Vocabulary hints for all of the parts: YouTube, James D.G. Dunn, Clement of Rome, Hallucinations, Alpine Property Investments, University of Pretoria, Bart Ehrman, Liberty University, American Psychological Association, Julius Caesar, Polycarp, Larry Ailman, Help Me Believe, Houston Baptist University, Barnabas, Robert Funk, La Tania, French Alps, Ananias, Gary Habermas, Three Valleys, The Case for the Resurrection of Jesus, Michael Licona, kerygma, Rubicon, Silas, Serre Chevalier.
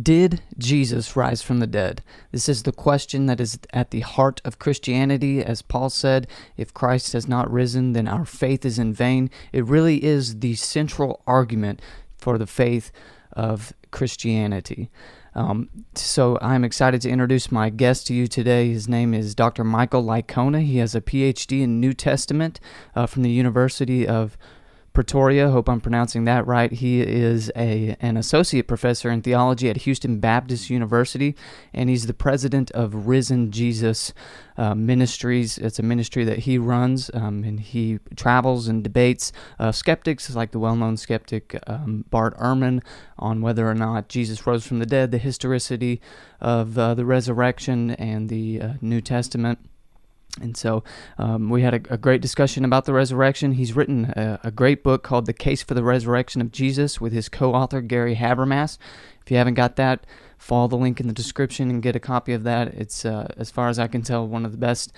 Did Jesus rise from the dead? This is the question that is at the heart of Christianity. As Paul said, if Christ has not risen, then our faith is in vain. It really is the central argument for the faith of Christianity. So I'm excited to introduce my guest to you today. His name is Dr. Michael Licona. He has a PhD in New Testament from the University of Pretoria. Hope I'm pronouncing that right. He is an associate professor in theology at Houston Baptist University, and he's the president of Risen Jesus Ministries. It's a ministry that he runs, and he travels and debates skeptics like the well-known skeptic Bart Ehrman on whether or not Jesus rose from the dead, the historicity of the resurrection, and the New Testament. And so we had a great discussion about the resurrection. He's written a great book called The Case for the Resurrection of Jesus with his co-author, Gary Habermas. If you haven't got that, follow the link in the description and get a copy of that. It's, as far as I can tell, one of the best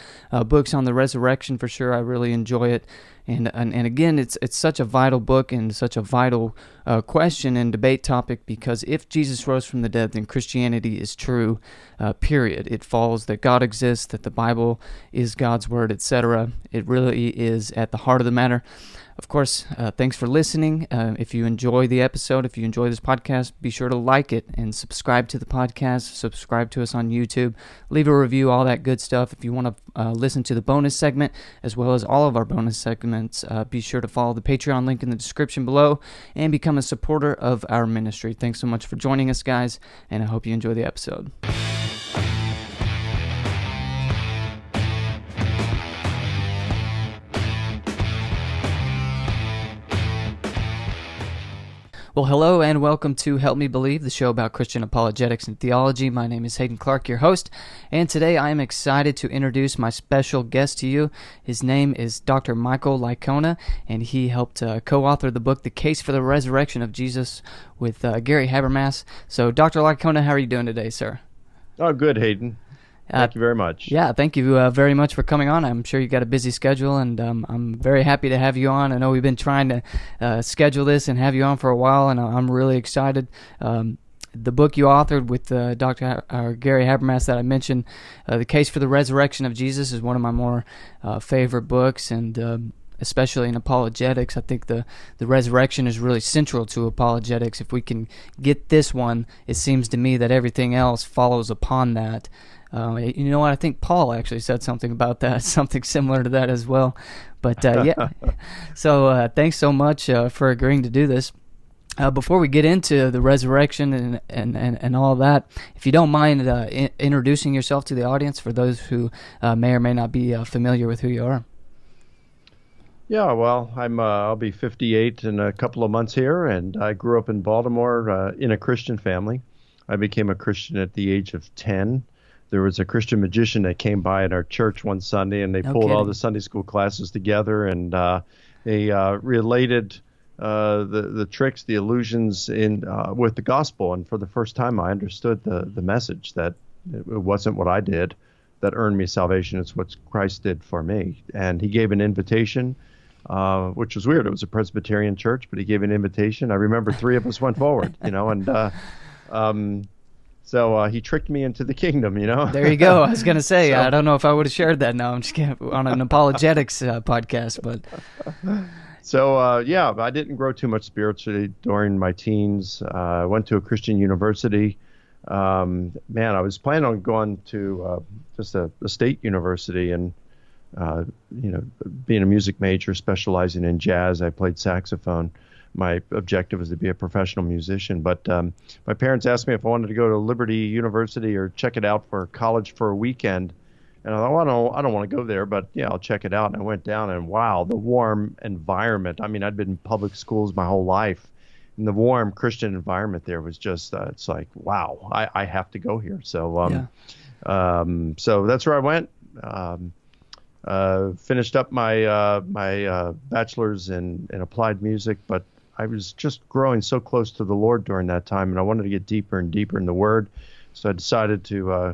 books on the resurrection for sure. I really enjoy it. And again, it's such a vital book and such a vital question and debate topic, because if Jesus rose from the dead, then Christianity is true, period. It follows that God exists, that the Bible is God's Word, etc. It really is at the heart of the matter. Of course, thanks for listening. If you enjoy the episode, if you enjoy this podcast, be sure to like it and subscribe to the podcast, subscribe to us on YouTube, leave a review, all that good stuff. If you want to listen to the bonus segment, as well as all of our bonus segments, be sure to follow the Patreon link in the description below and become a supporter of our ministry. Thanks so much for joining us, guys, and I hope you enjoy the episode. Well, hello and welcome to Help Me Believe, the show about Christian apologetics and theology. My name is Hayden Clark, your host, and today I am excited to introduce my special guest to you. His name is Dr. Michael Licona, and he helped co-author the book, The Case for the Resurrection of Jesus, with Gary Habermas. So, Dr. Licona, how are you doing today, sir? Oh, good, Hayden. Thank you very much. Yeah, thank you very much for coming on. I'm sure you got a busy schedule, and I'm very happy to have you on. I know we've been trying to schedule this and have you on for a while, and I'm really excited. The book you authored with Dr. Gary Habermas that I mentioned, The Case for the Resurrection of Jesus, is one of my more favorite books, and especially in apologetics. I think the resurrection is really central to apologetics. If we can get this one, it seems to me that everything else follows upon that. You know what? I think Paul actually said something about that, something similar to that as well. But yeah, so thanks so much for agreeing to do this. Before we get into the resurrection and all that, if you don't mind introducing yourself to the audience for those who may or may not be familiar with who you are. Yeah, well, I'll be 58 in a couple of months here, and I grew up in Baltimore in a Christian family. I became a Christian at the age of 10. There was a Christian magician that came by at our church one Sunday, and they pulled all the Sunday school classes together, and they related the tricks, the illusions with the gospel. And for the first time, I understood the message that it wasn't what I did that earned me salvation. It's what Christ did for me. And he gave an invitation, which was weird. It was a Presbyterian church, but he gave an invitation. I remember three of us went forward, and So he tricked me into the kingdom, There you go. I was going to say, I don't know if I would have shared that now. I'm just kidding, on an apologetics podcast. But so, yeah, I didn't grow too much spiritually during my teens. I went to a Christian university. I was planning on going to just a state university and, being a music major, specializing in jazz. I played saxophone. My objective was to be a professional musician, but my parents asked me if I wanted to go to Liberty University or check it out for college for a weekend, and I thought, I don't want to go there, but yeah, I'll check it out. And I went down, and wow, the warm environment. I mean, I'd been in public schools my whole life, and the warm Christian environment there was just, it's like, wow, I have to go here. So, so that's where I went. Finished up my my bachelor's in applied music, but I was just growing so close to the Lord during that time, and I wanted to get deeper and deeper in the Word. So I decided I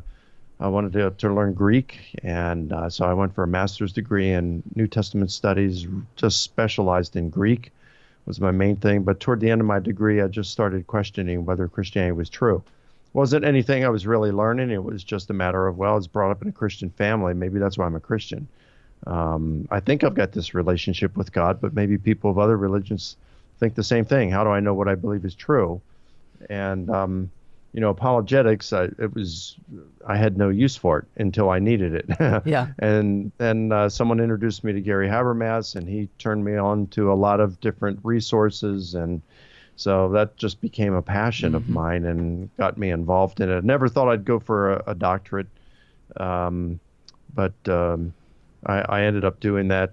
wanted to learn Greek, and so I went for a master's degree in New Testament studies, just specialized in Greek was my main thing. But toward the end of my degree, I just started questioning whether Christianity was true. wasn't anything I was really learning. It was just a matter of, well, I was brought up in a Christian family. Maybe that's why I'm a Christian. I think I've got this relationship with God, but maybe people of other religions think the same thing. How do I know what I believe is true? And, you know, apologetics, I had no use for it until I needed it. Yeah. And then someone introduced me to Gary Habermas, and he turned me on to a lot of different resources. And so that just became a passion of mine and got me involved in it. I never thought I'd go for a doctorate, but I ended up doing that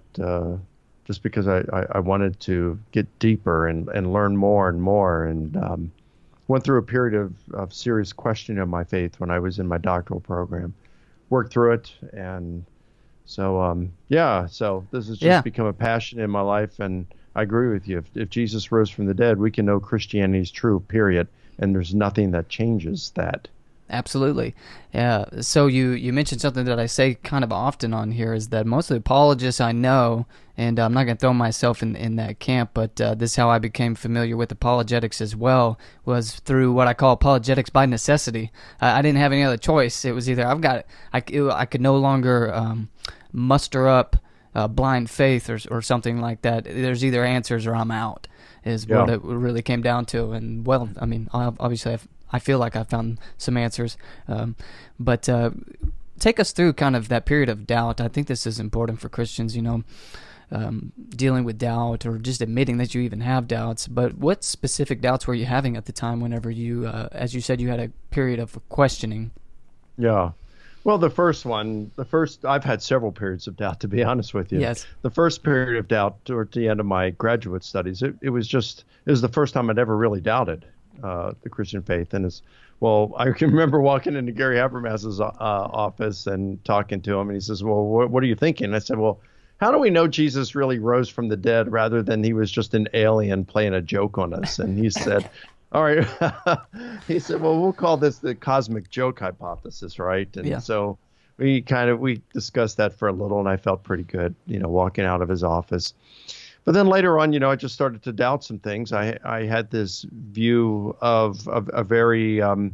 just because I wanted to get deeper and learn more and more, and went through a period of serious questioning of my faith when I was in my doctoral program. Worked through it, and so, so this has just become a passion in my life, and I agree with you. If Jesus rose from the dead, we can know Christianity is true, period, and there's nothing that changes that. Absolutely. Yeah. So you mentioned something that I say kind of often on here is that most of the apologists I know, and I'm not going to throw myself in that camp, but this is how I became familiar with apologetics as well, was through what I call apologetics by necessity. I didn't have any other choice. It was either I could no longer muster up blind faith or something like that. There's either answers or I'm out is what it really came down to. And, well, I mean, obviously I feel like I found some answers, but take us through kind of that period of doubt. I think this is important for Christians, you know, dealing with doubt or just admitting that you even have doubts. But what specific doubts were you having at the time whenever you, as you said, you had a period of questioning? Yeah. Well, I've had several periods of doubt, to be honest with you. Yes. The first period of doubt toward the end of my graduate studies, it was the first time I'd ever really doubted the Christian faith. And I can remember walking into Gary Habermas's office and talking to him, and he says, well, what are you thinking? And I said, well, how do we know Jesus really rose from the dead rather than he was just an alien playing a joke on us? And he said, all right. He said, well, we'll call this the cosmic joke hypothesis, right? And so we discussed that for a little, and I felt pretty good, you know, walking out of his office. But then later on, you know, I just started to doubt some things. I had this view of a very, you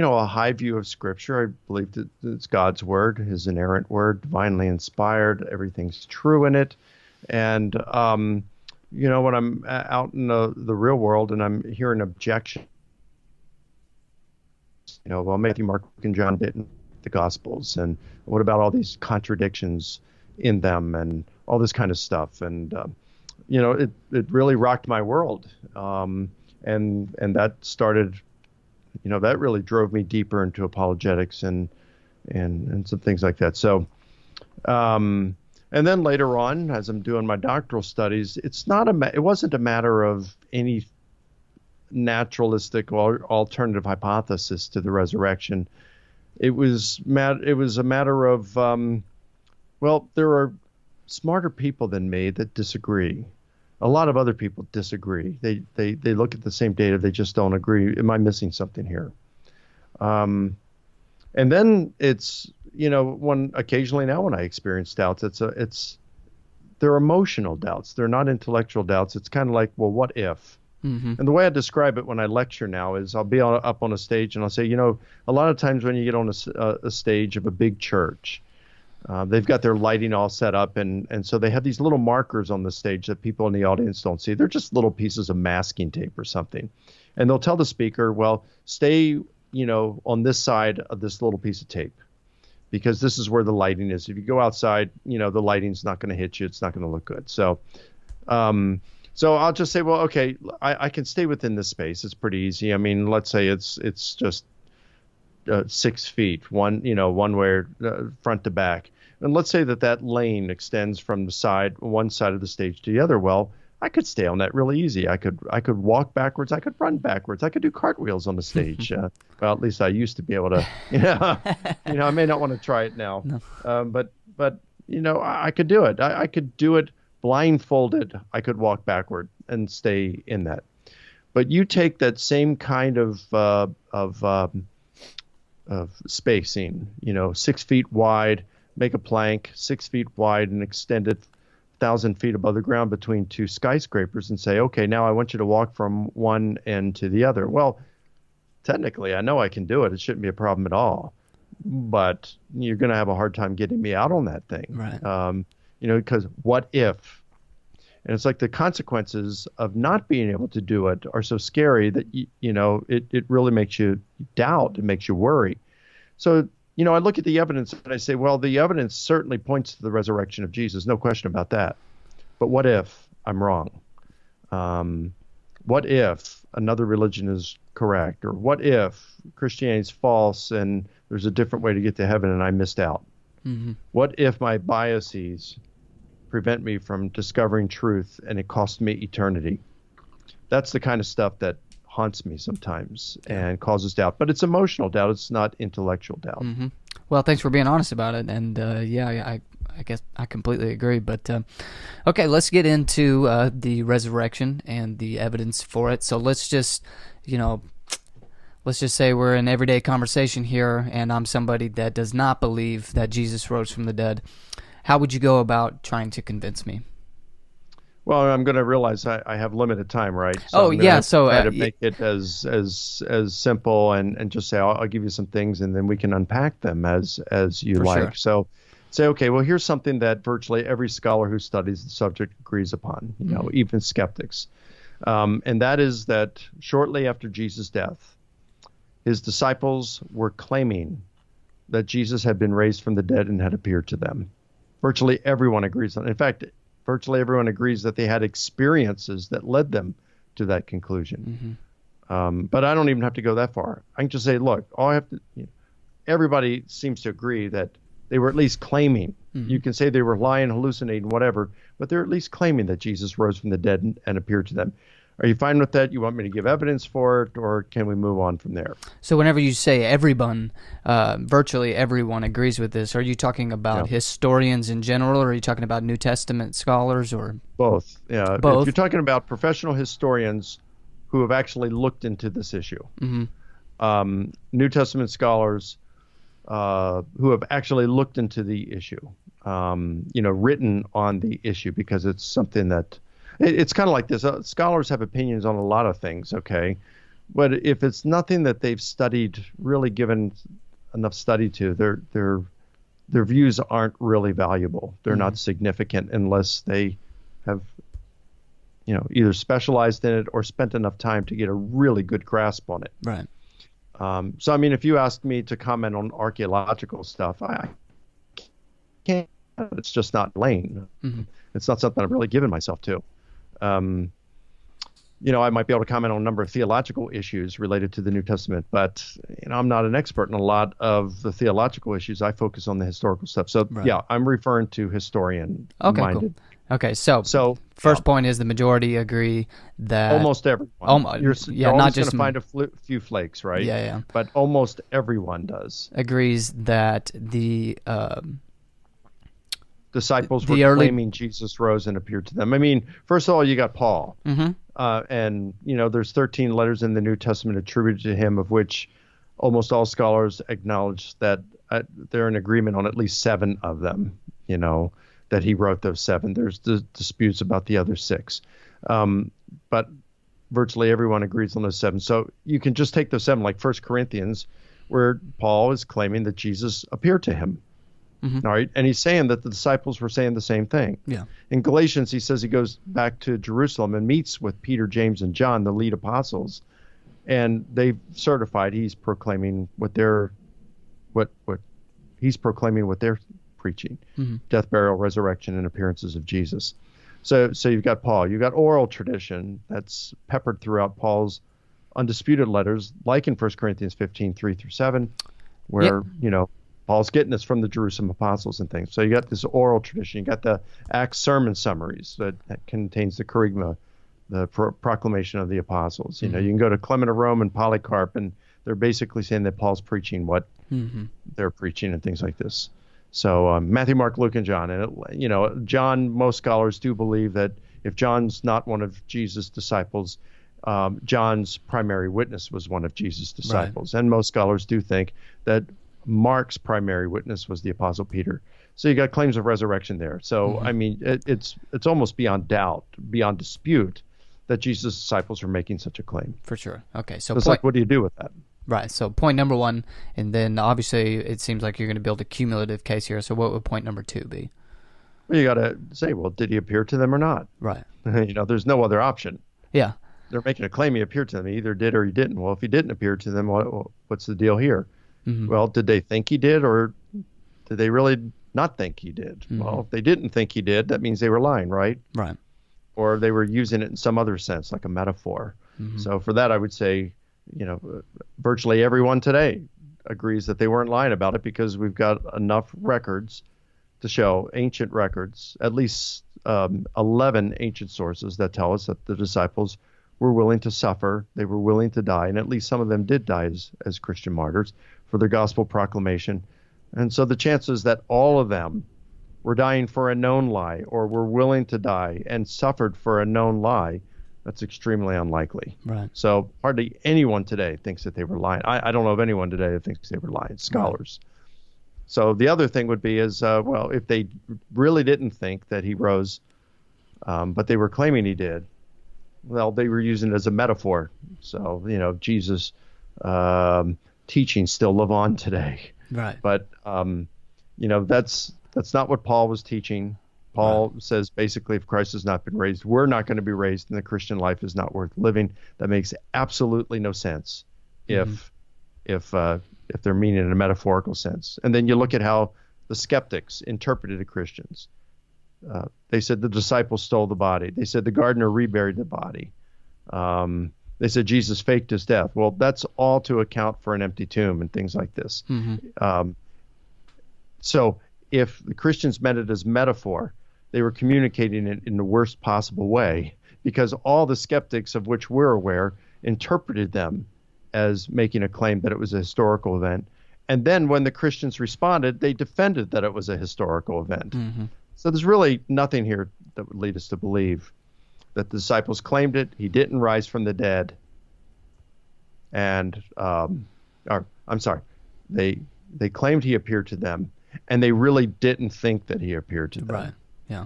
know, a high view of Scripture. I believed that it's God's word, his inerrant word, divinely inspired. Everything's true in it. And, you know, when I'm out in the real world and I'm hearing objection, you know, well, Matthew, Mark, and John didn't the Gospels. And what about all these contradictions in them and all this kind of stuff? And, you know, it really rocked my world. And that started, you know, that really drove me deeper into apologetics and some things like that. So, and then later on, as I'm doing my doctoral studies, it wasn't a matter of any naturalistic or alternative hypothesis to the resurrection. It was a matter of, well, there are smarter people than me that disagree. A lot of other people disagree. They look at the same data. They just don't agree. Am I missing something here? And then it's, you know, occasionally now when I experience doubts, they're emotional doubts. They're not intellectual doubts. It's kind of like, well, what if? Mm-hmm. And the way I describe it when I lecture now is I'll be up on a stage and I'll say, you know, a lot of times when you get on a stage of a big church, they've got their lighting all set up, and so they have these little markers on the stage that people in the audience don't see. They're just little pieces of masking tape or something. And they'll tell the speaker, well, stay, you know, on this side of this little piece of tape because this is where the lighting is. If you go outside, you know, the lighting's not going to hit you. It's not going to look good. So so I'll just say, well, okay, I can stay within this space. It's pretty easy. I mean, let's say it's just 6 feet, one way, front to back. And let's say that lane extends from one side of the stage to the other. Well, I could stay on that really easy. I could walk backwards. I could run backwards. I could do cartwheels on the stage. Well, at least I used to be able to. You know, I may not want to try it now. No. But you know, I could do it. I could do it blindfolded. I could walk backward and stay in that. But you take that same kind of spacing, you know, 6 feet wide. Make a plank 6 feet wide and extend it 1,000 feet above the ground between two skyscrapers and say, okay, now I want you to walk from one end to the other. Well, technically, I know I can do it. It shouldn't be a problem at all. But you're going to have a hard time getting me out on that thing. Right. You know, because what if? And it's like the consequences of not being able to do it are so scary that, you know, it really makes you doubt. It makes you worry. So, you know, I look at the evidence and I say, well, the evidence certainly points to the resurrection of Jesus. No question about that. But what if I'm wrong? What if another religion is correct? Or what if Christianity is false and there's a different way to get to heaven and I missed out? Mm-hmm. What if my biases prevent me from discovering truth and it cost me eternity? That's the kind of stuff that haunts me sometimes and causes doubt. But it's emotional doubt. It's not intellectual doubt. Mm-hmm. Well, thanks for being honest about it. And I guess I completely agree. But okay, let's get into the resurrection and the evidence for it. So let's just, you know, let's just say we're in everyday conversation here, and I'm somebody that does not believe that Jesus rose from the dead. How would you go about trying to convince me? Well, I'm going to realize I have limited time, right? So so try to make it as simple and just say I'll give you some things, and then we can unpack them as you like. Sure. So. Say, okay, well, here's something that virtually every scholar who studies the subject agrees upon, you know, even skeptics. And that is that shortly after Jesus' death, his disciples were claiming that Jesus had been raised from the dead and had appeared to them. Virtually everyone agrees on it. In fact, virtually everyone agrees that they had experiences that led them to that conclusion. Mm-hmm. But I don't even have to go that far. I can just say, look, all I have to, you know, everybody seems to agree that they were at least claiming. Mm-hmm. You can say they were lying, hallucinating, whatever, but they're at least claiming that Jesus rose from the dead and appeared to them. Are you fine with that? You want me to give evidence for it, or can we move on from there? So whenever you say everyone, virtually everyone agrees with this, are you talking about historians in general, or are you talking about New Testament scholars? Or both. Yeah, both. If you're talking about professional historians who have actually looked into this issue. Mm-hmm. New Testament scholars who have actually looked into the issue, you know, written on the issue, because it's something that it's kind of like this. Scholars have opinions on a lot of things, okay? But if it's nothing that they've studied, really given enough study to, their views aren't really valuable. They're not significant unless they have, you know, either specialized in it or spent enough time to get a really good grasp on it. Right. So, I mean, if you ask me to comment on archaeological stuff, I can't. It's just not lane. Mm-hmm. It's not something I've really given myself to. You know, I might be able to comment on a number of theological issues related to the New Testament, but, you know, I'm not an expert in a lot of the theological issues. I focus on the historical stuff. So, I'm referring to historian-minded. Okay, cool. Okay, so first point is the majority agree that almost everyone. You're not just going to find a few flakes, right? Yeah, yeah. But almost everyone does agrees that the disciples were claiming Jesus rose and appeared to them. I mean, first of all, you got Paul, and you know there's 13 letters in the New Testament attributed to him, of which almost all scholars acknowledge that they're in agreement on at least 7 of them. You know. That he wrote those 7. There's disputes about the other 6. But virtually everyone agrees on those 7. So you can just take those 7, like 1 Corinthians, where Paul is claiming that Jesus appeared to him. Mm-hmm. All right. And he's saying that the disciples were saying the same thing. Yeah. In Galatians, he says he goes back to Jerusalem and meets with Peter, James, and John, the lead apostles. And they've certified he's proclaiming what they're preaching, death, burial, resurrection, and appearances of Jesus. So you've got Paul. You've got oral tradition that's peppered throughout Paul's undisputed letters, like in 1 Corinthians 15, 3-7, where, you know, Paul's getting this from the Jerusalem apostles and things. So you got this oral tradition. You got the Acts sermon summaries that contains the kerygma, the proclamation of the apostles. You know, you can go to Clement of Rome and Polycarp, and they're basically saying that Paul's preaching what they're preaching and things like this. So Matthew, Mark, Luke, and John. And, you know, John, most scholars do believe that if John's not one of Jesus' disciples, John's primary witness was one of Jesus' disciples. Right. And most scholars do think that Mark's primary witness was the Apostle Peter. So you got claims of resurrection there. So, I mean, it's almost beyond doubt, beyond dispute that Jesus' disciples were making such a claim. For sure. Okay. So it's like, what do you do with that? Right, so point number one, and then obviously it seems like you're going to build a cumulative case here, so what would point number two be? Well, you got to say, well, did he appear to them or not? Right. You know, there's no other option. Yeah. They're making a claim he appeared to them. He either did or he didn't. Well, if he didn't appear to them, what's the deal here? Mm-hmm. Well, did they think he did, or did they really not think he did? Mm-hmm. Well, if they didn't think he did, that means they were lying, right? Right. Or they were using it in some other sense, like a metaphor. Mm-hmm. So for that, I would say, you know, virtually everyone today agrees that they weren't lying about it, because we've got enough records to show, ancient records, at least 11 ancient sources that tell us that the disciples were willing to suffer, they were willing to die, and at least some of them did die as Christian martyrs for their gospel proclamation. And so the chances that all of them were dying for a known lie, or were willing to die and suffered for a known lie, that's extremely unlikely. Right. So hardly anyone today thinks that they were lying. I don't know of anyone today that thinks they were lying, scholars. Right. So the other thing would be is, well, if they really didn't think that he rose, but they were claiming he did, well, they were using it as a metaphor. So, you know, Jesus' teachings still live on today. Right. But, you know, that's not what Paul was teaching. Paul right. says, basically, if Christ has not been raised, we're not going to be raised, and the Christian life is not worth living. That makes absolutely no sense if they're meaning in a metaphorical sense. And then you look at how the skeptics interpreted the Christians. They said the disciples stole the body. They said the gardener reburied the body. They said Jesus faked his death. Well, that's all to account for an empty tomb and things like this. Mm-hmm. So if the Christians meant it as metaphor, they were communicating it in the worst possible way, because all the skeptics, of which we're aware, interpreted them as making a claim that it was a historical event. And then when the Christians responded, they defended that it was a historical event. Mm-hmm. So there's really nothing here that would lead us to believe that the disciples claimed it, he didn't rise from the dead, and they claimed he appeared to them, and they really didn't think that he appeared to them. Right, yeah.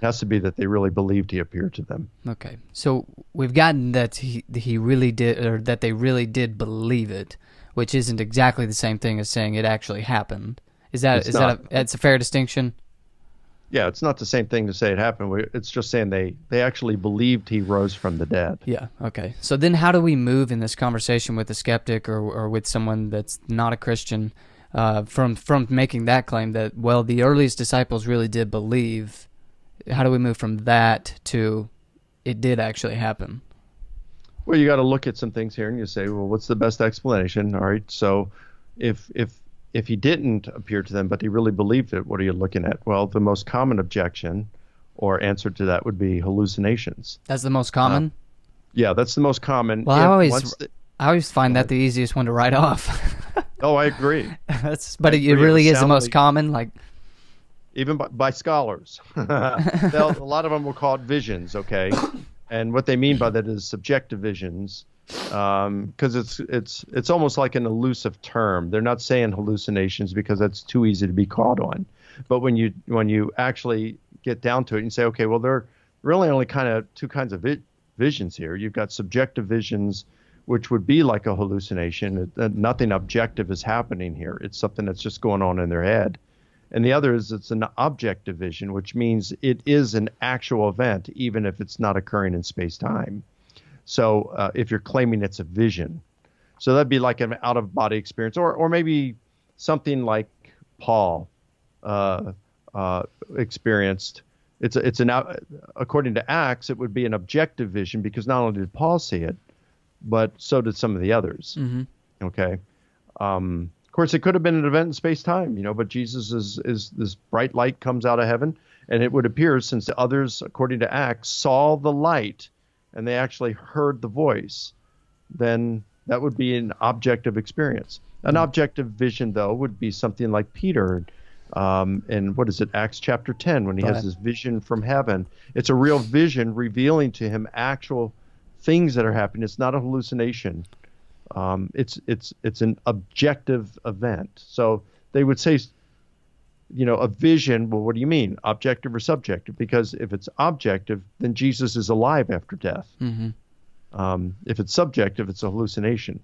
It has to be that they really believed he appeared to them. Okay, so we've gotten that he really did, or that they really did believe it, which isn't exactly the same thing as saying it actually happened. Is that a fair distinction? Yeah, it's not the same thing to say it happened. It's just saying they actually believed he rose from the dead. Yeah, okay. So then how do we move in this conversation with a skeptic or with someone that's not a Christian from making that claim that, well, the earliest disciples really did believe? How do we move from that to it did actually happen? Well, you got to look at some things here, and you say, well, what's the best explanation? All right, so if he didn't appear to them, but he really believed it, what are you looking at? Well, the most common objection or answer to that would be hallucinations. That's the most common? Yeah, that's the most common. Well, I always find that the easiest one to write off. Oh, I agree. But it really is the most common. Like, even by scholars. A lot of them will call it visions, okay? And what they mean by that is subjective visions, because it's almost like an elusive term. They're not saying hallucinations because that's too easy to be caught on. But when you actually get down to it and say, okay, well, there are really only kind of two kinds of visions here. You've got subjective visions, which would be like a hallucination. Nothing objective is happening here. It's something that's just going on in their head. And the other is it's an objective vision, which means it is an actual event, even if it's not occurring in space-time. So if you're claiming it's a vision. So that'd be like an out-of-body experience, or maybe something like Paul experienced. According to Acts, it would be an objective vision, because not only did Paul see it, but so did some of the others. Mm-hmm. Okay. Of course, it could have been an event in space-time, you know, but Jesus is this bright light comes out of heaven, and it would appear, since the others, according to Acts, saw the light and they actually heard the voice, then that would be an objective experience. An objective vision, though, would be something like Peter in, what is it, Acts chapter 10, when he has this vision from heaven. It's a real vision revealing to him actual things that are happening. It's not a hallucination. It's an objective event. So they would say, you know, a vision. Well, what do you mean, objective or subjective? Because if it's objective, then Jesus is alive after death. Mm-hmm. If it's subjective, it's a hallucination.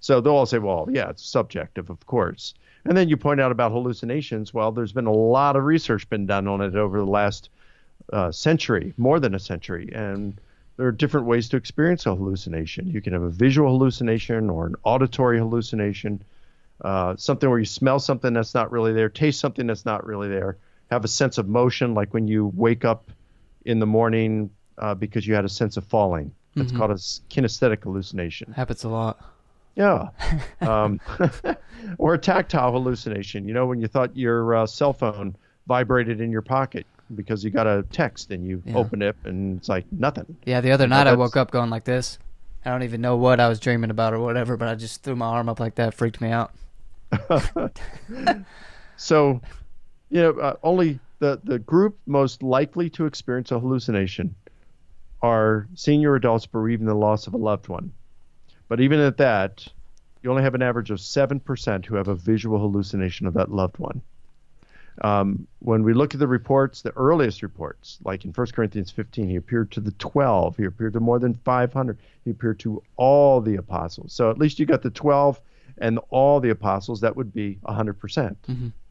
So they'll all say, well, yeah, it's subjective, of course. And then you point out about hallucinations. Well, there's been a lot of research been done on it over the last century, more than a century. And there are different ways to experience a hallucination. You can have a visual hallucination or an auditory hallucination, something where you smell something that's not really there, taste something that's not really there, have a sense of motion, like when you wake up in the morning because you had a sense of falling. That's called a kinesthetic hallucination. Happens a lot. Yeah. Or a tactile hallucination. You know, when you thought your cell phone vibrated in your pocket because you got a text and you opened it and it's like nothing. Yeah, the other night I woke up going like this. I don't even know what I was dreaming about or whatever, but I just threw my arm up like that. Freaked me out. So, you know, only the group most likely to experience a hallucination are senior adults bereaving the loss of a loved one. But even at that, you only have an average of 7% who have a visual hallucination of that loved one. When we look at the reports, the earliest reports, like in 1 Corinthians 15, he appeared to the 12. He appeared to more than 500. He appeared to all the apostles. So at least you got the 12 and all the apostles. That would be 100%,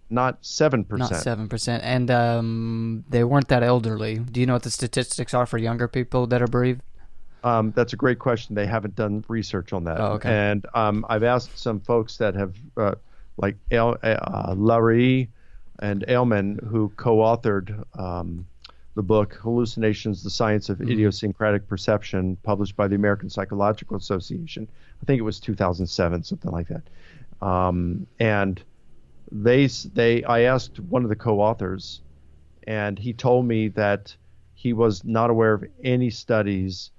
not 7%. Not 7%. And they weren't that elderly. Do you know what the statistics are for younger people that are bereaved? That's a great question. They haven't done research on that. Oh, okay. And I've asked some folks that have, like Larry and Ailman, who co-authored the book Hallucinations, the Science of Idiosyncratic Perception, published by the American Psychological Association. I think it was 2007, something like that. And I asked one of the co-authors, and he told me that he was not aware of any studies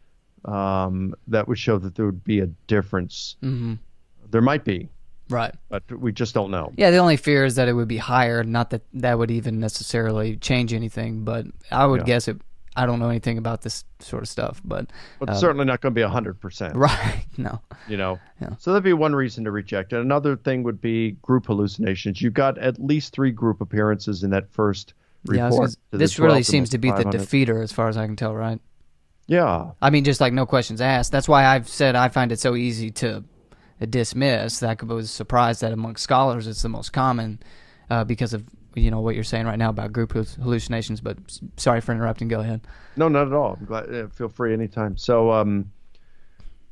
that would show that there would be a difference. There might be. Right. But we just don't know. Yeah, the only fear is that it would be higher, not that that would even necessarily change anything, but I would guess it. I don't know anything about this sort of stuff, but it's certainly not going to be 100%. Right, no. You know? Yeah. So that'd be one reason to reject it. Another thing would be group hallucinations. You've got at least 3 group appearances in that first report. Yeah, this really seems to be the defeater as far as I can tell, right? Yeah. I mean, just like no questions asked. That's why I've said I find it so easy to dismiss. I was surprised that among scholars it's the most common because of, you know, what you're saying right now about group hallucinations. But sorry for interrupting. Go ahead. No, not at all. I'm glad, feel free anytime. So,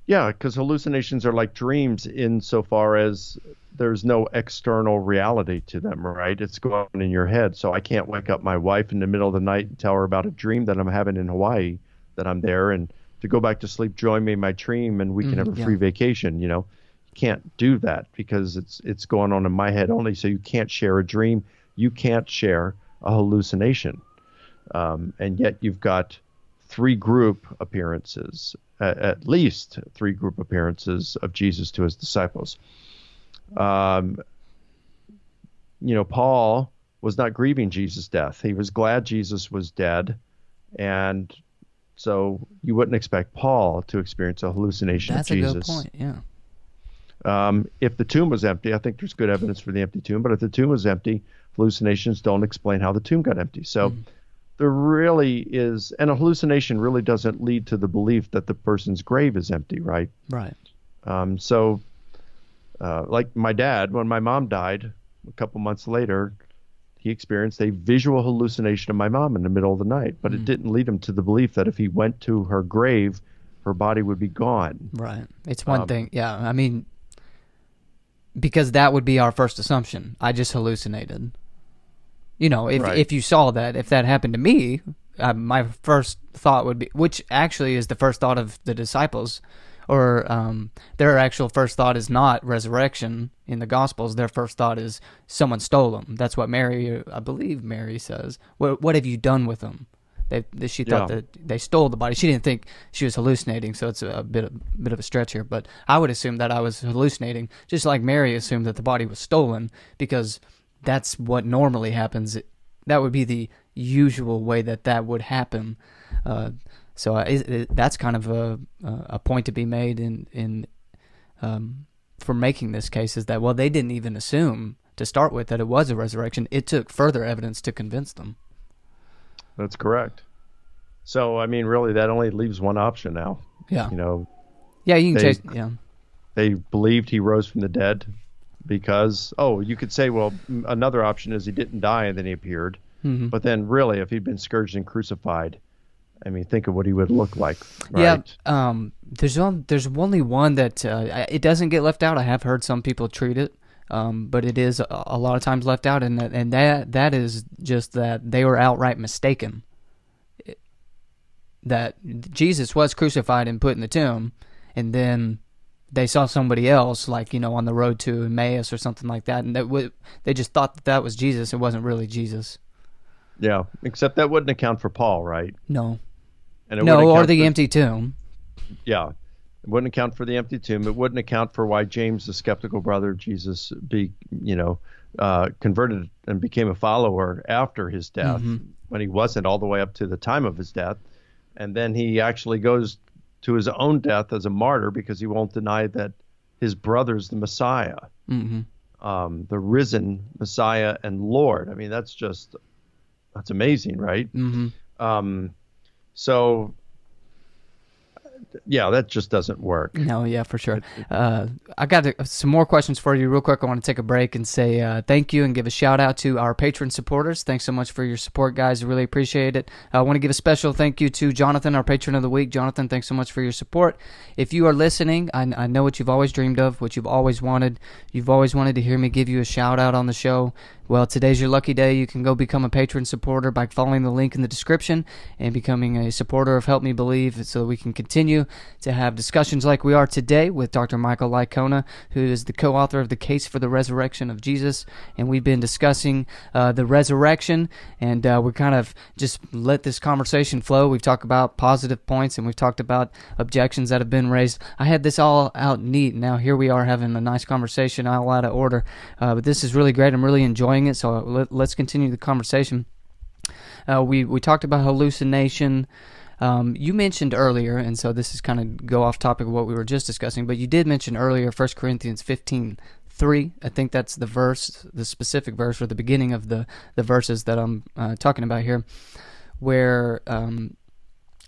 yeah, because hallucinations are like dreams insofar as there's no external reality to them, right? It's going on in your head. So I can't wake up my wife in the middle of the night and tell her about a dream that I'm having in Hawaii, that I'm there, and to go back to sleep, join me in my dream, and we can have a free vacation. You know, you can't do that because it's going on in my head only. So you can't share a dream, you can't share a hallucination, and yet you've got 3 group appearances, at least 3 group appearances of Jesus to his disciples. You know, Paul was not grieving Jesus' death; he was glad Jesus was dead, and so you wouldn't expect Paul to experience a hallucination of Jesus. That's a good point, yeah. If the tomb was empty, I think there's good evidence for the empty tomb, but if the tomb was empty, hallucinations don't explain how the tomb got empty. So there really is, and a hallucination really doesn't lead to the belief that the person's grave is empty, right? Right. Like my dad, when my mom died a couple months later, he experienced a visual hallucination of my mom in the middle of the night, but it didn't lead him to the belief that if he went to her grave, her body would be gone. Right. It's one thing. Yeah. I mean, because that would be our first assumption. I just hallucinated. You know, if you saw that, if that happened to me, my first thought would be, which actually is the first thought of the disciples, or their actual first thought is not resurrection in the Gospels. Their first thought is someone stole them. That's what Mary, I believe Mary says. What have you done with them? She thought that they stole the body. She didn't think she was hallucinating, so it's a bit of a stretch here. But I would assume that I was hallucinating, just like Mary assumed that the body was stolen, because that's what normally happens. That would be the usual way that would happen. So that's kind of a point to be made for making this case, is that, well, they didn't even assume to start with that it was a resurrection. It took further evidence to convince them. That's correct. So, I mean, really, that only leaves one option now. Yeah. You know. Yeah, you can chase. Yeah. they believed he rose from the dead because, oh, you could say, well, another option is he didn't die and then he appeared. Mm-hmm. But then really, if he'd been scourged and crucified, I mean, think of what he would look like. Right? Yeah. There's only one that it doesn't get left out. I have heard some people treat it, but it is a lot of times left out, and that is just that they were outright mistaken. That Jesus was crucified and put in the tomb, and then they saw somebody else, like, you know, on the road to Emmaus or something like that, and they just thought that was Jesus. It wasn't really Jesus. Yeah, except that wouldn't account for Paul, right? No. And no, or the empty tomb. Yeah, it wouldn't account for the empty tomb. It wouldn't account for why James, the skeptical brother of Jesus, converted and became a follower after his death, mm-hmm. when he wasn't all the way up to the time of his death. And then he actually goes to his own death as a martyr because he won't deny that his brother's the Messiah, mm-hmm. The risen Messiah and Lord. I mean, that's amazing, right? Mm-hmm. So, yeah, that just doesn't work. No, yeah, for sure. I got some more questions for you real quick. I want to take a break and say thank you and give a shout-out to our patron supporters. Thanks so much for your support, guys. I really appreciate it. I want to give a special thank you to Jonathan, our patron of the week. Jonathan, thanks so much for your support. If you are listening, I know what you've always dreamed of, what you've always wanted. You've always wanted to hear me give you a shout-out on the show. Well, today's your lucky day. You can go become a patron supporter by following the link in the description and becoming a supporter of Help Me Believe so that we can continue to have discussions like we are today with Dr. Michael Licona, who is the co-author of The Case for the Resurrection of Jesus. And we've been discussing the resurrection, and we kind of just let this conversation flow. We've talked about positive points, and we've talked about objections that have been raised. I had this all out neat. Now here we are having a nice conversation all out of order. But this is really great. I'm really enjoying it, so let's continue the conversation. We talked about hallucination. You mentioned earlier, and so this is kind of go off topic of what we were just discussing, but you did mention earlier 1 Corinthians 15:3. I think that's the verse, the specific verse, or the beginning of the verses that I'm talking about here, where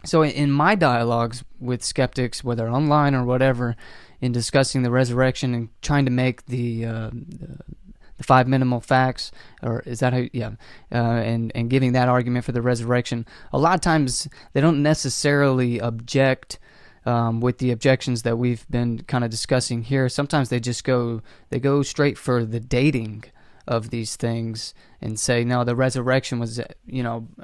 so in my dialogues with skeptics, whether online or whatever, in discussing the resurrection and trying to make the five minimal facts, or is that how? Yeah, and giving that argument for the resurrection. A lot of times they don't necessarily object with the objections that we've been kind of discussing here. Sometimes they just go straight for the dating of these things and say, no, the resurrection was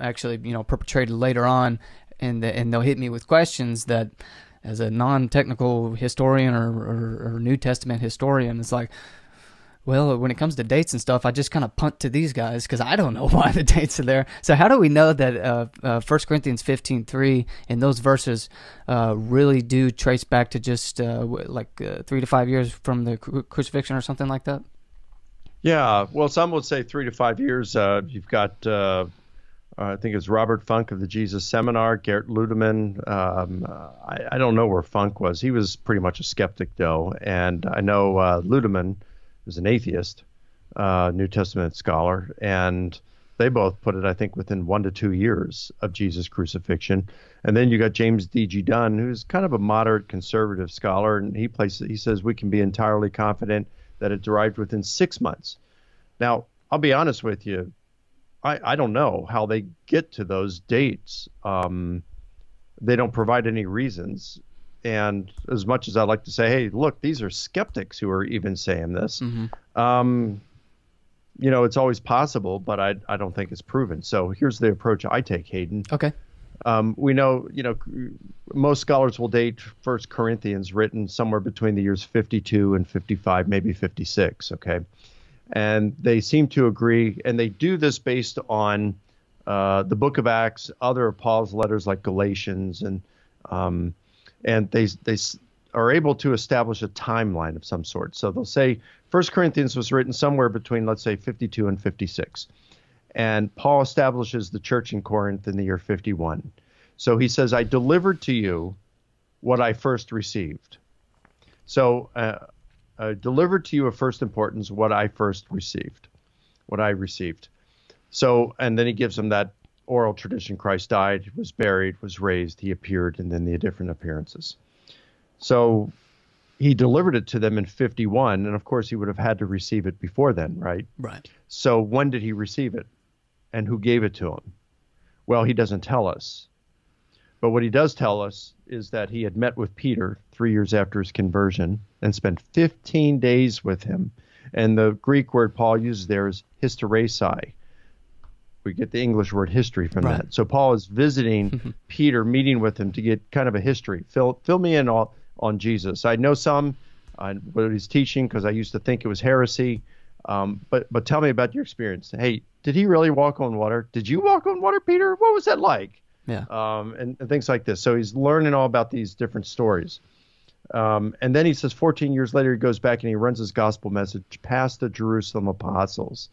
actually perpetrated later on, and they'll hit me with questions that, as a non-technical historian or New Testament historian, it's like, well, when it comes to dates and stuff, I just kind of punt to these guys because I don't know why the dates are there. So how do we know that 1 Corinthians 15:3 and those verses really do trace back to just 3 to 5 years from the crucifixion or something like that? Yeah, well, some would say 3 to 5 years. You've got, I think it's Robert Funk of the Jesus Seminar, Gerd Ludemann. I don't know where Funk was. He was pretty much a skeptic, though, and I know Ludemann was an atheist, New Testament scholar, and they both put it, I think, within 1 to 2 years of Jesus' crucifixion. And then you got James D.G. Dunn, who's kind of a moderate conservative scholar, and he says we can be entirely confident that it derived within 6 months. Now, I'll be honest with you, I don't know how they get to those dates. They don't provide any reasons. And as much as I like to say, hey, look, these are skeptics who are even saying this. Mm-hmm. It's always possible, but I don't think it's proven. So here's the approach I take, Hayden. Okay. We know, most scholars will date 1 Corinthians written somewhere between the years 52 and 55, maybe 56. Okay. And they seem to agree, and they do this based on the book of Acts, other Paul's letters like Galatians, and they are able to establish a timeline of some sort. So they'll say 1 Corinthians was written somewhere between, let's say, 52 and 56. And Paul establishes the church in Corinth in the year 51. So he says, I delivered to you what I first received. So I delivered to you of first importance what I first received, what I received. So, and then he gives them that oral tradition: Christ died, was buried, was raised, he appeared, and then the different appearances. So he delivered it to them in 51, and of course he would have had to receive it before then, right? Right. So when did he receive it, and who gave it to him? Well, he doesn't tell us. But what he does tell us is that he had met with Peter 3 years after his conversion and spent 15 days with him. And the Greek word Paul uses there is hysteresi. We get the English word history from that. So Paul is visiting Peter, meeting with him to get kind of a history. Fill me in all on Jesus. I know some on what he's teaching because I used to think it was heresy. But tell me about your experience. Hey, did he really walk on water? Did you walk on water, Peter? What was that like? Yeah. And things like this. So he's learning all about these different stories. And then he says 14 years later, he goes back and he runs his gospel message past the Jerusalem apostles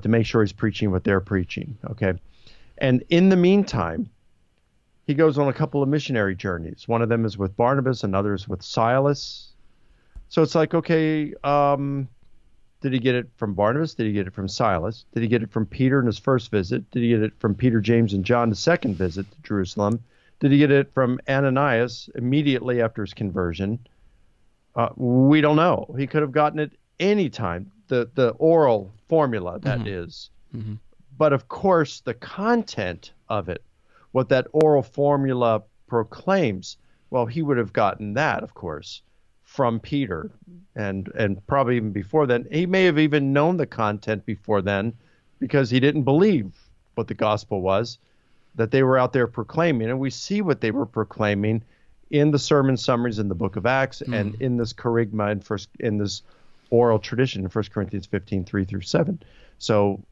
to make sure he's preaching what they're preaching. Okay. And in the meantime, he goes on a couple of missionary journeys. One of them is with Barnabas, another is with Silas. So it's like, okay, did he get it from Barnabas? Did he get it from Silas? Did he get it from Peter in his first visit? Did he get it from Peter, James, and John, the second visit to Jerusalem? Did he get it from Ananias immediately after his conversion? We don't know. He could have gotten it any time, the oral formula, that is. Mm-hmm. But, of course, the content of it, what that oral formula proclaims, well, he would have gotten that, of course, from Peter, and probably even before then. He may have even known the content before then because he didn't believe what the gospel was that they were out there proclaiming. And we see what they were proclaiming in the sermon summaries in the book of Acts and in this kerygma and in this oral tradition in 1 Corinthians 15, 3 through 7. So,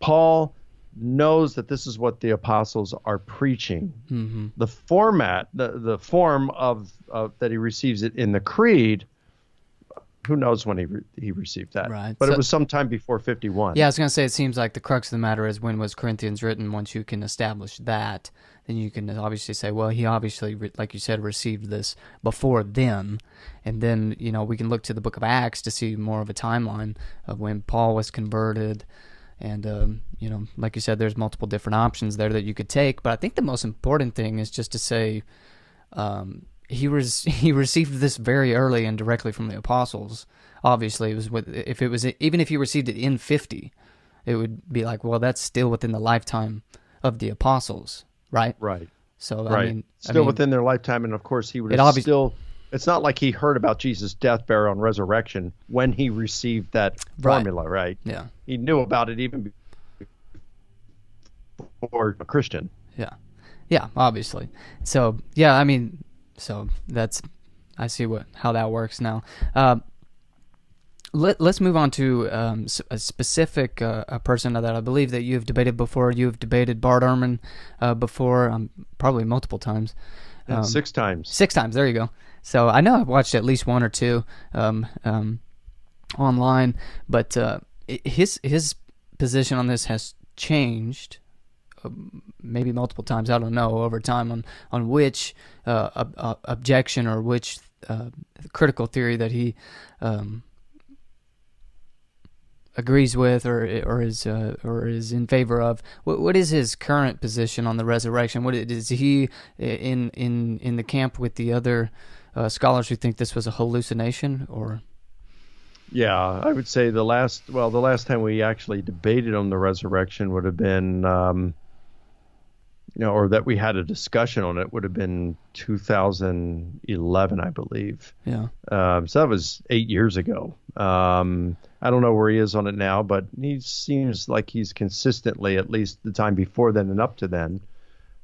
Paul knows that this is what the apostles are preaching. Mm-hmm. The format, the form of that he receives it in the creed, who knows when he received that. Right. But so, it was sometime before 51. Yeah, I was going to say it seems like the crux of the matter is when was Corinthians written. Once you can establish that, then you can obviously say, well, he obviously, like you said, received this before then. And then, we can look to the book of Acts to see more of a timeline of when Paul was converted. And, like you said, there's multiple different options there that you could take. But I think the most important thing is just to say he received this very early and directly from the apostles. Obviously, even if he received it in 50, it would be like, well, that's still within the lifetime of the apostles, right? Right. So, right. I mean, within their lifetime. And, of course, he would have still... It's not like he heard about Jesus' death, burial, and resurrection when he received that formula, right? Yeah. He knew about it even before a Christian. Yeah. Yeah, obviously. So, yeah, that's... I see how that works now. Let's move on to a specific person that I believe that you've debated before. You've debated Bart Ehrman before, probably multiple times. Six times. Six times, there you go. So I know I've watched at least one or two online, but his position on this has changed maybe multiple times, I don't know, over time on which objection or which critical theory that he agrees with or is in favor of. What is his current position on the resurrection? What is he in the camp with the other scholars who think this was a hallucination? Or yeah, I would say the last time we actually debated on the resurrection would have been or that we had a discussion on it would have been 2011, I believe. Yeah. So that was 8 years ago. I don't know where he is on it now, but he seems like he's consistently, at least the time before then and up to then,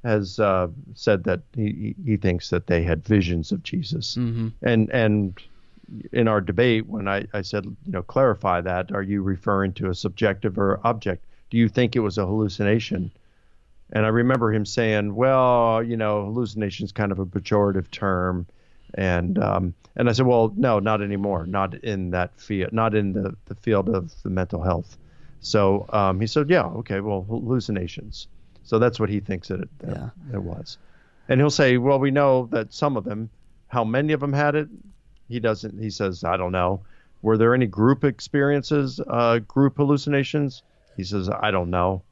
has said that he thinks that they had visions of Jesus. Mm-hmm. And in our debate, when I said, clarify that, are you referring to a subjective or object? Do you think it was a hallucination? And I remember him saying, well, hallucination is kind of a pejorative term. And I said, well, no, not anymore. Not in that field, not in the field of the mental health. So he said, yeah, okay, well, hallucinations. So that's what he thinks it was. And he'll say, well, we know that some of them, how many of them had it? He says, I don't know. Were there any group experiences, group hallucinations? He says, I don't know.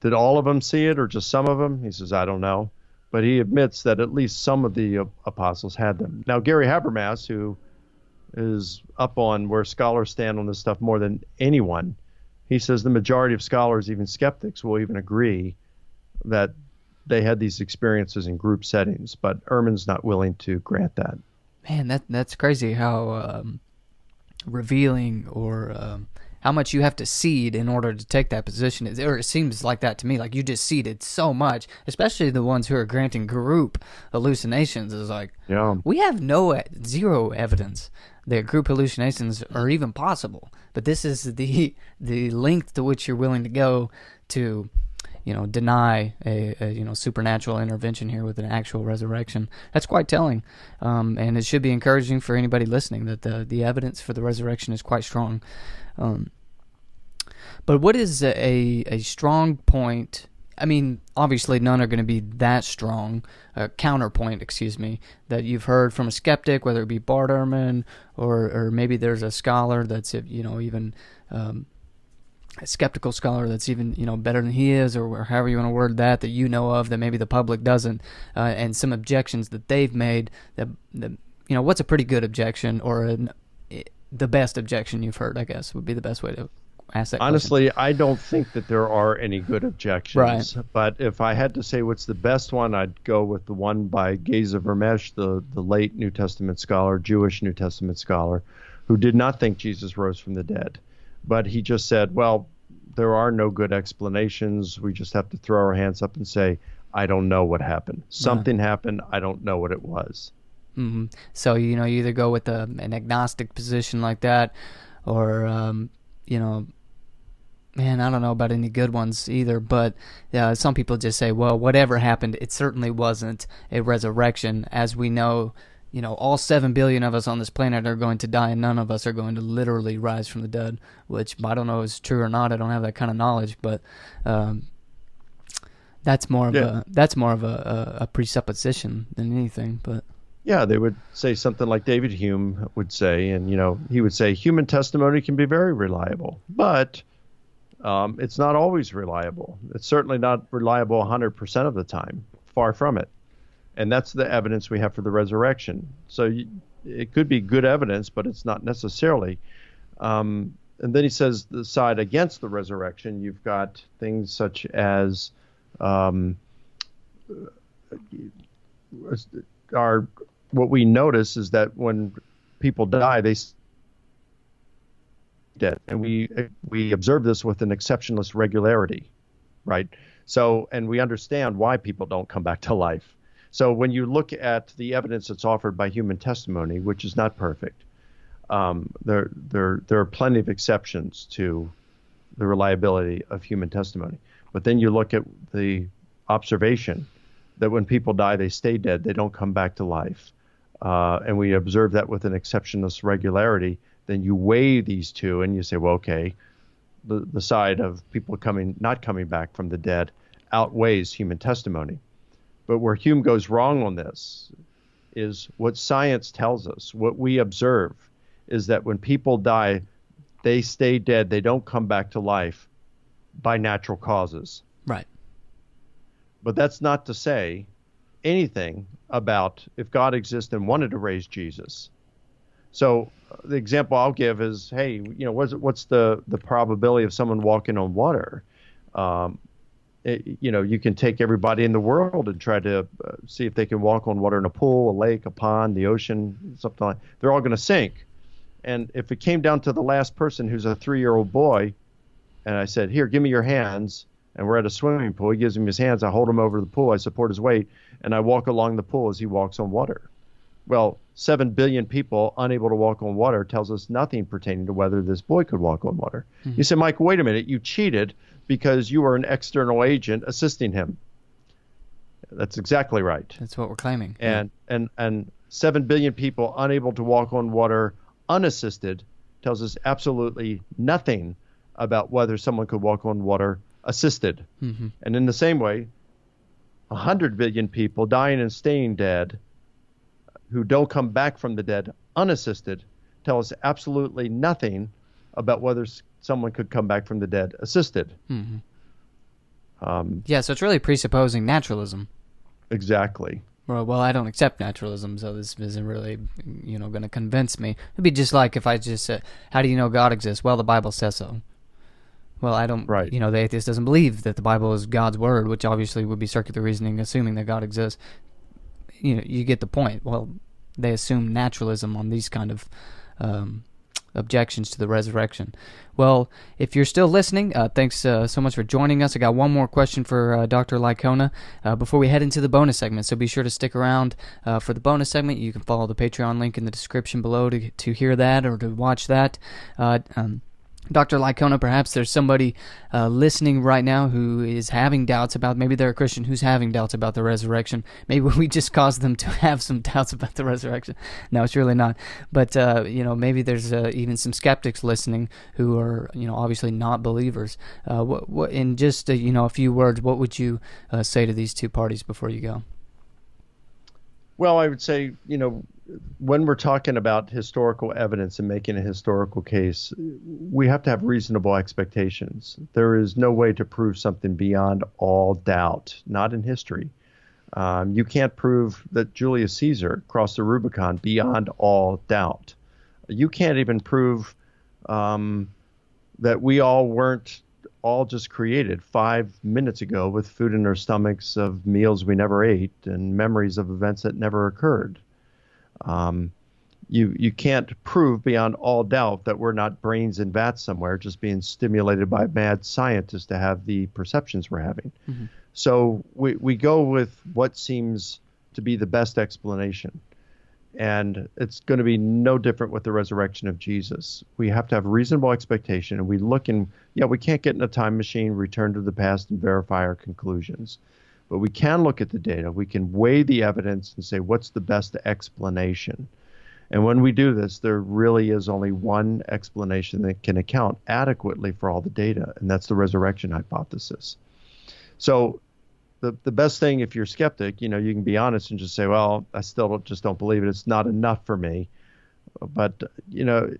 Did all of them see it or just some of them? He says, I don't know. But he admits that at least some of the apostles had them. Now, Gary Habermas, who is up on where scholars stand on this stuff more than anyone, he says the majority of scholars, even skeptics, will even agree that they had these experiences in group settings. But Ehrman's not willing to grant that. Man, that's crazy how revealing or how much you have to cede in order to take that position. It seems like that to me. Like, you just ceded so much, especially the ones who are granting group hallucinations. Is like, yeah, we have zero evidence that group hallucinations are even possible. But this is the length to which you're willing to go to, you know, deny a you know, supernatural intervention here with an actual resurrection. That's quite telling, and it should be encouraging for anybody listening that the evidence for the resurrection is quite strong. But what is a strong point? I mean, obviously none are going to be that strong, counterpoint, excuse me, that you've heard from a skeptic, whether it be Bart Ehrman or maybe there's a scholar that's, you know, even a skeptical scholar that's even, you know, better than he is, or however you want to word that you know of, that maybe the public doesn't, and some objections that they've made that you know, what's a pretty good objection, or the best objection you've heard, I guess, would be the best way to ask that question. Honestly, I don't think that there are any good objections. Right. But if I had to say what's the best one, I'd go with the one by Geza Vermesh, the late New Testament scholar, Jewish New Testament scholar, who did not think Jesus rose from the dead. But he just said, well, there are no good explanations. We just have to throw our hands up and say, I don't know what happened. Something happened. I don't know what it was. Mm-hmm. So, you know, you either go with an agnostic position like that, or, you know, man, I don't know about any good ones either. But some people just say, well, whatever happened, it certainly wasn't a resurrection, as we know. You know, all 7 billion of us on this planet are going to die, and none of us are going to literally rise from the dead, which I don't know is true or not. I don't have that kind of knowledge, but that's more of a presupposition than anything. But yeah, they would say something like David Hume would say, and you know, he would say human testimony can be very reliable, but it's not always reliable. It's certainly not reliable 100% of the time. Far from it. And that's the evidence we have for the resurrection. So it could be good evidence, but it's not necessarily. And then he says the side against the resurrection, you've got things such as what we notice is that when people die, they dead, and we observe this with an exceptionless regularity, right? So, and we understand why people don't come back to life. So when you look at the evidence that's offered by human testimony, which is not perfect, there are plenty of exceptions to the reliability of human testimony. But then you look at the observation that when people die, they stay dead. They don't come back to life. And we observe that with an exceptionless regularity. Then you weigh these two and you say, well, okay, the side of people not coming back from the dead outweighs human testimony. But where Hume goes wrong on this is what science tells us, what we observe, is that when people die, they stay dead. They don't come back to life by natural causes. Right. But that's not to say anything about if God exists and wanted to raise Jesus. So the example I'll give is, hey, you know, what's the probability of someone walking on water? You know, you can take everybody in the world and try to see if they can walk on water in a pool, a lake, a pond, the ocean, something like that. They're all going to sink. And if it came down to the last person, who's a 3-year-old boy, and I said, here, give me your hands, and we're at a swimming pool, he gives him his hands, I hold him over the pool, I support his weight, and I walk along the pool as he walks on water. Well, 7 billion people unable to walk on water tells us nothing pertaining to whether this boy could walk on water. Mm-hmm. You say, Mike, wait a minute, you cheated because you were an external agent assisting him. That's exactly right. That's what we're claiming. And yeah. and 7 billion people unable to walk on water unassisted tells us absolutely nothing about whether someone could walk on water assisted. Mm-hmm. And in the same way, 100 billion people dying and staying dead who don't come back from the dead unassisted tell us absolutely nothing about whether someone could come back from the dead assisted. Mm-hmm. Yeah, so it's really presupposing naturalism. Exactly. Well, I don't accept naturalism, so this isn't really, you know, going to convince me. It'd be just like if I just said, how do you know God exists? Well, the Bible says so. Well, I don't, right. You know, the atheist doesn't believe that the Bible is God's word, which obviously would be circular reasoning, assuming that God exists. You know, you get the point. Well, they assume naturalism on these kind of objections to the resurrection. Well, if you're still listening, thanks so much for joining us. I got one more question for Dr. Licona before we head into the bonus segment, so be sure to stick around for the bonus segment. You can follow the Patreon link in the description below to hear that or to watch that. Dr. Licona, perhaps there's somebody listening right now who is having doubts about, maybe they're a Christian who's having doubts about the resurrection. Maybe we just caused them to have some doubts about the resurrection. No, it's really not. But, you know, maybe there's even some skeptics listening who are, you know, obviously not believers. What, in just, you know, a few words, what would you say to these two parties before you go? Well, I would say, you know, when we're talking about historical evidence and making a historical case, we have to have reasonable expectations. There is no way to prove something beyond all doubt, not in history. You can't prove that Julius Caesar crossed the Rubicon beyond all doubt. You can't even prove that we all weren't all just created 5 minutes ago with food in our stomachs of meals we never ate and memories of events that never occurred. You can't prove beyond all doubt that we're not brains in vats somewhere just being stimulated by mad scientists to have the perceptions we're having. Mm-hmm. So we go with what seems to be the best explanation. And it's going to be no different with the resurrection of Jesus. We have to have reasonable expectation, and we look and, yeah, we can't get in a time machine, return to the past, and verify our conclusions. But we can look at the data. We can weigh the evidence and say, what's the best explanation? And when we do this, there really is only one explanation that can account adequately for all the data, and that's the resurrection hypothesis. So the best thing, if you're a skeptic, you know, you can be honest and just say, well, I still don't believe it. It's not enough for me. But, you know,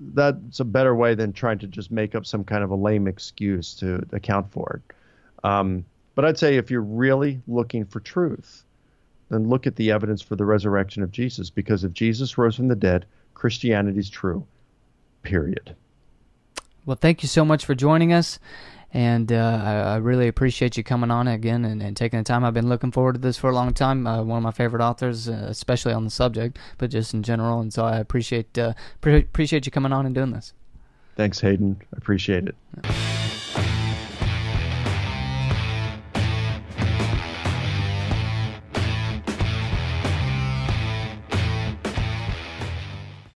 that's a better way than trying to just make up some kind of a lame excuse to account for it. But I'd say if you're really looking for truth, then look at the evidence for the resurrection of Jesus, because if Jesus rose from the dead, Christianity's true, period. Well, thank you so much for joining us. And I really appreciate you coming on again and taking the time. I've been looking forward to this for a long time. One of my favorite authors, especially on the subject, but just in general. And so I appreciate you coming on and doing this. Thanks, Hayden. I appreciate it.